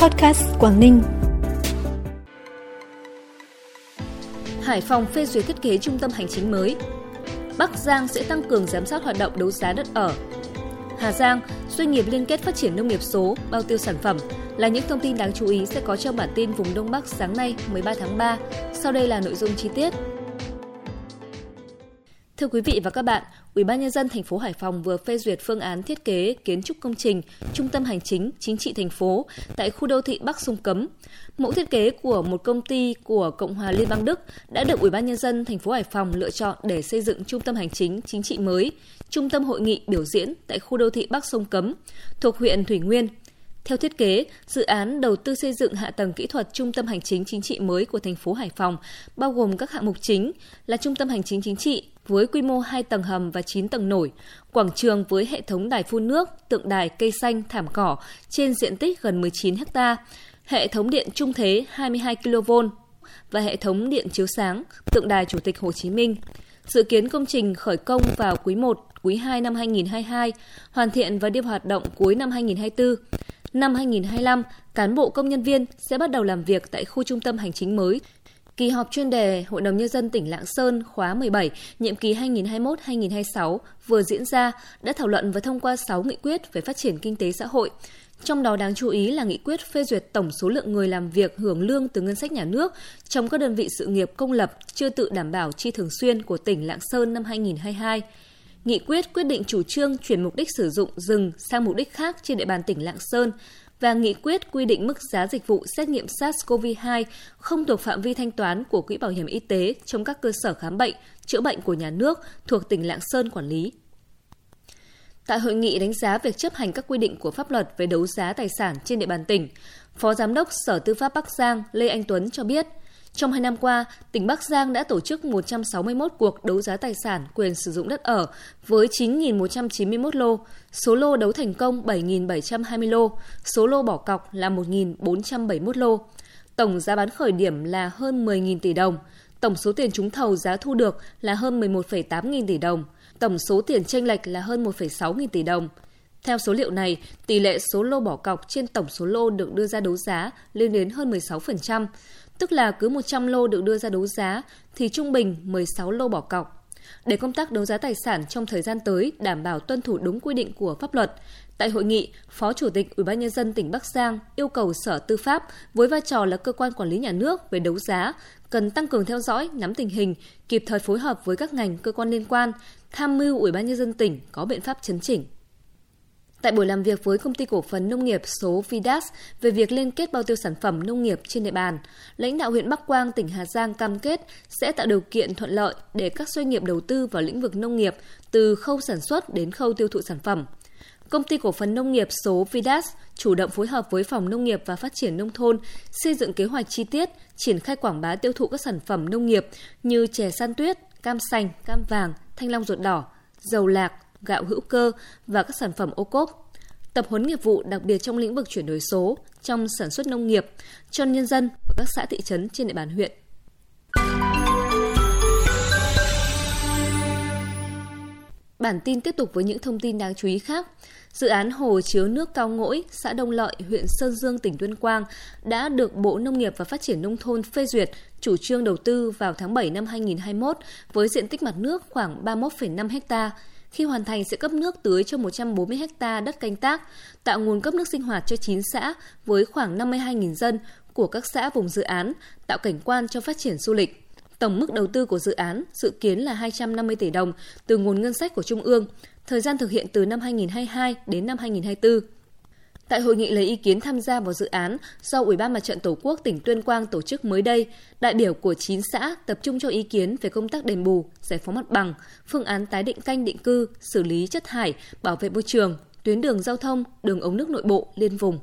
Podcast Quảng Ninh. Hải Phòng phê duyệt thiết kế trung tâm hành chính mới. Bắc Giang sẽ tăng cường giám sát hoạt động đấu giá đất ở. Hà Giang, doanh nghiệp liên kết phát triển nông nghiệp số, bao tiêu sản phẩm là những thông tin đáng chú ý sẽ có trong bản tin vùng Đông Bắc sáng nay 13 tháng 3. Sau đây là nội dung chi tiết. Thưa quý vị và các bạn, Ủy ban nhân dân thành phố Hải Phòng vừa phê duyệt phương án thiết kế kiến trúc công trình trung tâm hành chính chính trị thành phố tại khu đô thị Bắc Sông Cấm. Mẫu thiết kế của một công ty của Cộng hòa Liên bang Đức đã được Ủy ban nhân dân thành phố Hải Phòng lựa chọn để xây dựng trung tâm hành chính chính trị mới, trung tâm hội nghị biểu diễn tại khu đô thị Bắc Sông Cấm thuộc huyện Thủy Nguyên. Theo thiết kế, dự án đầu tư xây dựng hạ tầng kỹ thuật trung tâm hành chính chính trị mới của thành phố Hải Phòng bao gồm các hạng mục chính là trung tâm hành chính chính trị với quy mô 2 tầng hầm và 9 tầng nổi, quảng trường với hệ thống đài phun nước, tượng đài, cây xanh, thảm cỏ trên diện tích gần 19 ha, hệ thống điện trung thế 22 kV và hệ thống điện chiếu sáng, tượng đài Chủ tịch Hồ Chí Minh. Dự kiến công trình khởi công vào quý 1, quý 2 năm 2022, hoàn thiện và đi vào hoạt động cuối năm 2024. Năm 2025, cán bộ công nhân viên sẽ bắt đầu làm việc tại khu trung tâm hành chính mới. Kỳ họp chuyên đề Hội đồng Nhân dân tỉnh Lạng Sơn khóa 17, nhiệm kỳ 2021-2026 vừa diễn ra đã thảo luận và thông qua 6 nghị quyết về phát triển kinh tế xã hội. Trong đó đáng chú ý là nghị quyết phê duyệt tổng số lượng người làm việc hưởng lương từ ngân sách nhà nước trong các đơn vị sự nghiệp công lập chưa tự đảm bảo chi thường xuyên của tỉnh Lạng Sơn năm 2022. Nghị quyết quyết định chủ trương chuyển mục đích sử dụng rừng sang mục đích khác trên địa bàn tỉnh Lạng Sơn và nghị quyết quy định mức giá dịch vụ xét nghiệm SARS-CoV-2 không thuộc phạm vi thanh toán của Quỹ Bảo hiểm Y tế trong các cơ sở khám bệnh, chữa bệnh của nhà nước thuộc tỉnh Lạng Sơn quản lý. Tại hội nghị đánh giá việc chấp hành các quy định của pháp luật về đấu giá tài sản trên địa bàn tỉnh, Phó Giám đốc Sở Tư pháp Bắc Giang Lê Anh Tuấn cho biết, trong 2 năm qua, tỉnh Bắc Giang đã tổ chức 161 cuộc đấu giá tài sản quyền sử dụng đất ở với 9.191 lô, số lô đấu thành công 7.720 lô, số lô bỏ cọc là 1.471 lô. Tổng giá bán khởi điểm là hơn 10.000 tỷ đồng, tổng số tiền trúng thầu giá thu được là hơn 11,8 nghìn tỷ đồng, tổng số tiền chênh lệch là hơn 1,6 nghìn tỷ đồng. Theo số liệu này, tỷ lệ số lô bỏ cọc trên tổng số lô được đưa ra đấu giá lên đến hơn 16%, tức là cứ 100 lô được đưa ra đấu giá thì trung bình 16 lô bỏ cọc. Để công tác đấu giá tài sản trong thời gian tới đảm bảo tuân thủ đúng quy định của pháp luật, tại hội nghị, Phó Chủ tịch Ủy ban nhân dân tỉnh Bắc Giang yêu cầu Sở Tư pháp với vai trò là cơ quan quản lý nhà nước về đấu giá cần tăng cường theo dõi, nắm tình hình, kịp thời phối hợp với các ngành, cơ quan liên quan, tham mưu Ủy ban nhân dân tỉnh có biện pháp chấn chỉnh. Tại buổi làm việc với Công ty Cổ phần Nông nghiệp số Fidas về việc liên kết bao tiêu sản phẩm nông nghiệp trên địa bàn, lãnh đạo huyện Bắc Quang, tỉnh Hà Giang cam kết sẽ tạo điều kiện thuận lợi để các doanh nghiệp đầu tư vào lĩnh vực nông nghiệp từ khâu sản xuất đến khâu tiêu thụ sản phẩm. Công ty Cổ phần Nông nghiệp số Fidas chủ động phối hợp với Phòng Nông nghiệp và Phát triển Nông thôn xây dựng kế hoạch chi tiết, triển khai quảng bá tiêu thụ các sản phẩm nông nghiệp như chè san tuyết, cam sành, cam vàng, thanh long ruột đỏ, dầu lạc, gạo hữu cơ và các sản phẩm ô cốp, tập huấn nghiệp vụ đặc biệt trong lĩnh vực chuyển đổi số, trong sản xuất nông nghiệp, cho nhân dân và các xã thị trấn trên địa bàn huyện. Bản tin tiếp tục với những thông tin đáng chú ý khác. Dự án hồ chứa nước Cao Ngỗi, xã Đông Lợi, huyện Sơn Dương, tỉnh Tuyên Quang đã được Bộ Nông nghiệp và Phát triển Nông thôn phê duyệt chủ trương đầu tư vào tháng 7 năm 2021 với diện tích mặt nước khoảng 31,5 ha. Khi hoàn thành sẽ cấp nước tưới cho 140 ha đất canh tác, tạo nguồn cấp nước sinh hoạt cho 9 xã với khoảng 52.000 dân của các xã vùng dự án, tạo cảnh quan cho phát triển du lịch. Tổng mức đầu tư của dự án dự kiến là 250 tỷ đồng từ nguồn ngân sách của Trung ương, thời gian thực hiện từ năm 2022 đến năm 2024. Tại hội nghị lấy ý kiến tham gia vào dự án do Ủy ban Mặt trận Tổ quốc tỉnh Tuyên Quang tổ chức mới đây, đại biểu của 9 xã tập trung cho ý kiến về công tác đền bù, giải phóng mặt bằng, phương án tái định canh định cư, xử lý chất thải, bảo vệ môi trường, tuyến đường giao thông, đường ống nước nội bộ, liên vùng.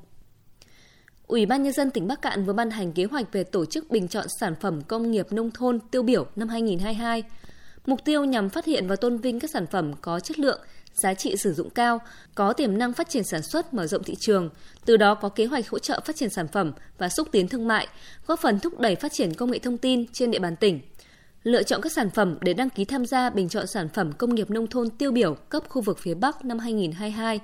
Ủy ban nhân dân tỉnh Bắc Cạn vừa ban hành kế hoạch về tổ chức bình chọn sản phẩm công nghiệp nông thôn tiêu biểu năm 2022. Mục tiêu nhằm phát hiện và tôn vinh các sản phẩm có chất lượng, giá trị sử dụng cao, có tiềm năng phát triển sản xuất mở rộng thị trường, từ đó có kế hoạch hỗ trợ phát triển sản phẩm và xúc tiến thương mại, góp phần thúc đẩy phát triển công nghệ thông tin trên địa bàn tỉnh. Lựa chọn các sản phẩm để đăng ký tham gia bình chọn sản phẩm công nghiệp nông thôn tiêu biểu cấp khu vực phía Bắc năm 2022.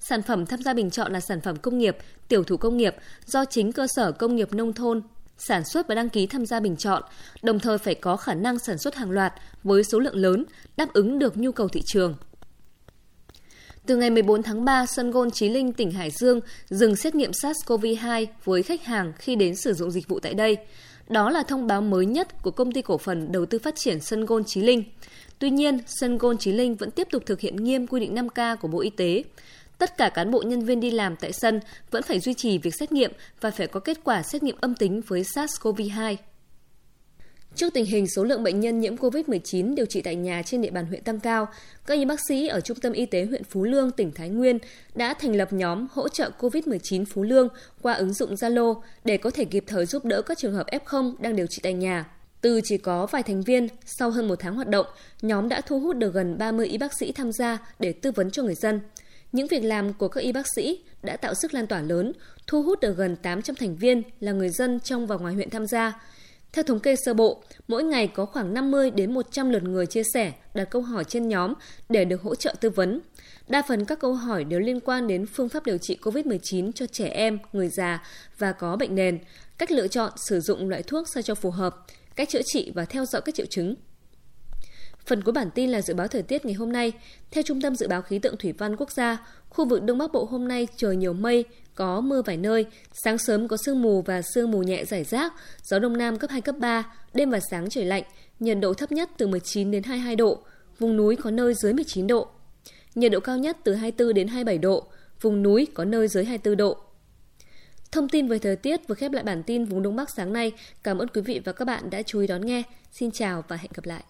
Sản phẩm tham gia bình chọn là sản phẩm công nghiệp, tiểu thủ công nghiệp do chính cơ sở công nghiệp nông thôn sản xuất và đăng ký tham gia bình chọn, đồng thời phải có khả năng sản xuất hàng loạt với số lượng lớn, đáp ứng được nhu cầu thị trường. Từ ngày 14 tháng 3, Sân Gôn Chí Linh, tỉnh Hải Dương dừng xét nghiệm SARS-CoV-2 với khách hàng khi đến sử dụng dịch vụ tại đây. Đó là thông báo mới nhất của Công ty Cổ phần Đầu tư Phát triển Sân Gôn Chí Linh. Tuy nhiên, Sân Gôn Chí Linh vẫn tiếp tục thực hiện nghiêm quy định 5K của Bộ Y tế. Tất cả cán bộ nhân viên đi làm tại sân vẫn phải duy trì việc xét nghiệm và phải có kết quả xét nghiệm âm tính với SARS-CoV-2. Trước tình hình số lượng bệnh nhân nhiễm COVID-19 điều trị tại nhà trên địa bàn huyện tăng cao, các y bác sĩ ở Trung tâm Y tế huyện Phú Lương, tỉnh Thái Nguyên đã thành lập nhóm hỗ trợ COVID-19 Phú Lương qua ứng dụng Zalo để có thể kịp thời giúp đỡ các trường hợp F0 đang điều trị tại nhà. Từ chỉ có vài thành viên, sau hơn 1 tháng hoạt động, nhóm đã thu hút được gần 30 y bác sĩ tham gia để tư vấn cho người dân. Những việc làm của các y bác sĩ đã tạo sức lan tỏa lớn, thu hút được gần 800 thành viên là người dân trong và ngoài huyện tham gia. Theo thống kê sơ bộ, mỗi ngày có khoảng 50 đến 100 lượt người chia sẻ, đặt câu hỏi trên nhóm để được hỗ trợ tư vấn. Đa phần các câu hỏi đều liên quan đến phương pháp điều trị COVID-19 cho trẻ em, người già và có bệnh nền, cách lựa chọn sử dụng loại thuốc sao cho phù hợp, cách chữa trị và theo dõi các triệu chứng. Phần cuối bản tin là dự báo thời tiết ngày hôm nay. Theo Trung tâm Dự báo Khí tượng Thủy văn Quốc gia, khu vực Đông Bắc Bộ hôm nay trời nhiều mây, có mưa vài nơi, sáng sớm có sương mù và sương mù nhẹ rải rác, gió Đông Nam cấp 2, cấp 3, đêm và sáng trời lạnh, nhiệt độ thấp nhất từ 19 đến 22 độ, vùng núi có nơi dưới 19 độ. Nhiệt độ cao nhất từ 24 đến 27 độ, vùng núi có nơi dưới 24 độ. Thông tin về thời tiết vừa khép lại bản tin vùng Đông Bắc sáng nay. Cảm ơn quý vị và các bạn đã chú ý đón nghe. Xin chào và hẹn gặp lại.